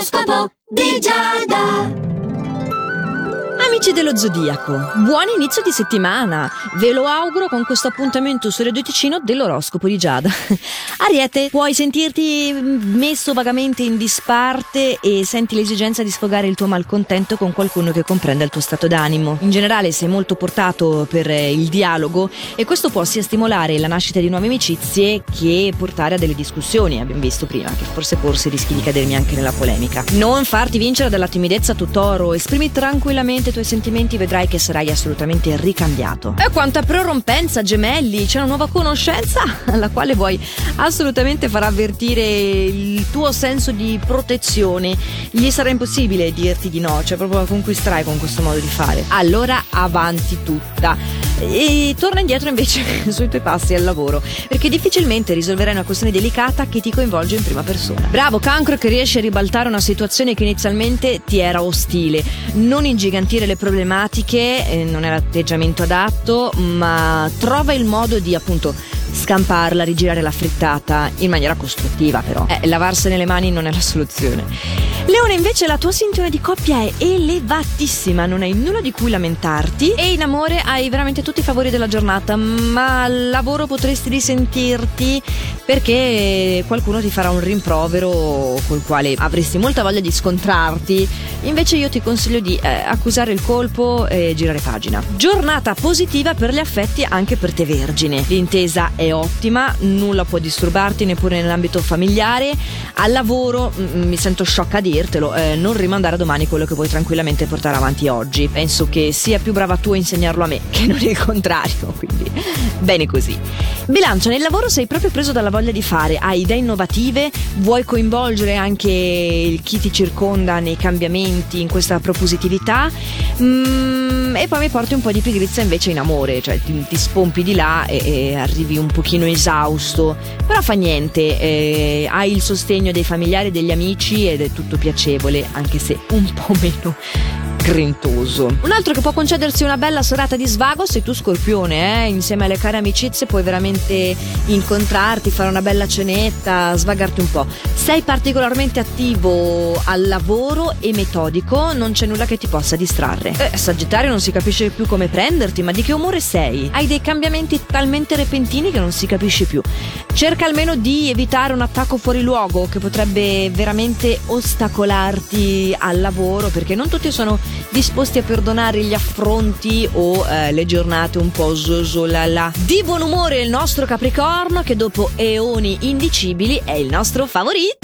L'oroscopo di Giada. Amici dello Zodiaco, buon inizio di settimana! Ve lo auguro con questo appuntamento su Radio Ticino dell'oroscopo di Giada. Ariete, puoi sentirti messo vagamente in disparte e senti l'esigenza di sfogare il tuo malcontento con qualcuno che comprenda il tuo stato d'animo. In generale sei molto portato per il dialogo e questo può sia stimolare la nascita di nuove amicizie che portare a delle discussioni, abbiamo visto prima, che forse rischi di cadermi anche nella polemica. Non farti vincere dalla timidezza, tu Toro, esprimi tranquillamente i sentimenti, vedrai che sarai assolutamente ricambiato. E quanta prorompenza, Gemelli, c'è una nuova conoscenza alla quale vuoi assolutamente far avvertire il tuo senso di protezione. Gli sarà impossibile dirti di no, cioè proprio la conquisterai con questo modo di fare. Allora avanti tutta e torna indietro invece sui tuoi passi al lavoro, perché difficilmente risolverai una questione delicata che ti coinvolge in prima persona. Bravo Cancro, che riesci a ribaltare una situazione che inizialmente ti era ostile. Non ingigantire le problematiche, non è l'atteggiamento adatto, ma trova il modo di appunto scamparla, rigirare la frittata in maniera costruttiva. Però lavarsene le mani non è la soluzione. Leone, invece la tua sintonia di coppia è elevatissima, non hai nulla di cui lamentarti e in amore hai veramente tutti i favori della giornata, ma al lavoro potresti risentirti perché qualcuno ti farà un rimprovero col quale avresti molta voglia di scontrarti. Invece io ti consiglio di accusare il colpo e girare pagina. Giornata positiva per gli affetti anche per te Vergine. L'intesa è ottima, nulla può disturbarti neppure nell'ambito familiare. Al lavoro mi sento sciocca a dirtelo, non rimandare a domani quello che puoi tranquillamente portare avanti oggi. Penso che sia più brava tu a insegnarlo a me che non il contrario, quindi bene così. Bilancia, nel lavoro sei proprio preso dalla voglia di fare, hai idee innovative, vuoi coinvolgere anche chi ti circonda nei cambiamenti, in questa propositività. E poi mi porti un po' di pigrizia invece in amore, cioè ti spompi di là e arrivi un pochino esausto, però fa niente, hai il sostegno dei familiari e degli amici ed è tutto piacevole, anche se un po' meno grintoso. Un altro che può concedersi una bella serata di svago sei tu Scorpione, insieme alle care amicizie puoi veramente incontrarti, fare una bella cenetta, svagarti un po'. Sei particolarmente attivo al lavoro e metodico, non c'è nulla che ti possa distrarre. Sagittario, non si capisce più come prenderti, ma di che umore sei? Hai dei cambiamenti talmente repentini che non si capisce più. Cerca almeno di evitare un attacco fuori luogo che potrebbe veramente ostacolarti al lavoro, perché non tutti sono disposti a perdonare gli affronti o le giornate un po' zosolala. Di buon umore il nostro Capricorno, che dopo eoni indicibili è il nostro favorito.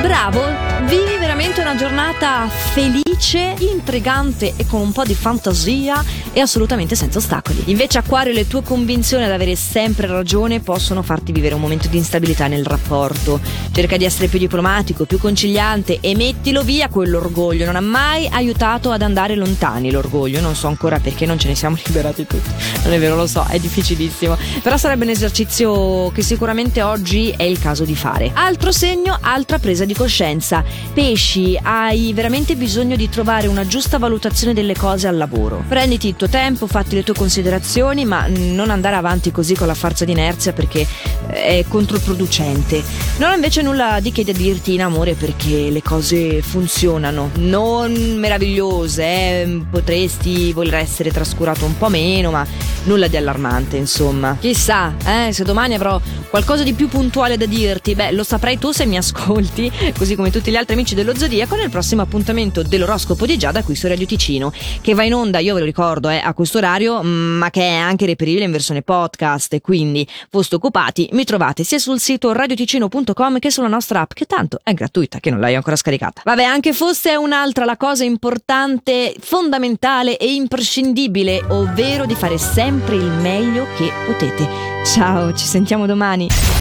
Bravo, vivi veramente una giornata felice, intrigante e con un po' di fantasia e assolutamente senza ostacoli. Invece Acquario, le tue convinzioni ad avere sempre ragione possono farti vivere un momento di instabilità nel rapporto. Cerca di essere più diplomatico, più conciliante e mettilo via quell'orgoglio, non ha mai aiutato ad andare lontani l'orgoglio, non so ancora perché non ce ne siamo liberati tutti, non è vero, lo so, è difficilissimo, però sarebbe un esercizio che sicuramente oggi è il caso di fare. Altro segno, altra presa di coscienza. Pesci, hai veramente bisogno di trovare una giusta valutazione delle cose al lavoro, prenditi il tuo tempo, fatti le tue considerazioni, ma non andare avanti così con la forza d'inerzia perché è controproducente. Non ho invece nulla di che da dirti in amore, perché le cose funzionano, non meravigliose, potresti voler essere trascurato un po' meno, ma nulla di allarmante insomma. Chissà se domani avrò qualcosa di più puntuale da dirti, lo saprai tu se mi ascolti, così come tutti gli altri amici dello Zodiaco, nel prossimo appuntamento dell'oroscopo di Giada qui su Radio Ticino, che va in onda, io ve lo ricordo, a questo orario, ma che è anche reperibile in versione podcast, e quindi foste occupati, mi trovate sia sul sito radioticino.com che sulla nostra app, che tanto è gratuita, che non l'hai ancora scaricata. Vabbè, anche fosse un'altra la cosa importante, fondamentale e imprescindibile, ovvero di fare sempre il meglio che potete. Ciao, ci sentiamo domani.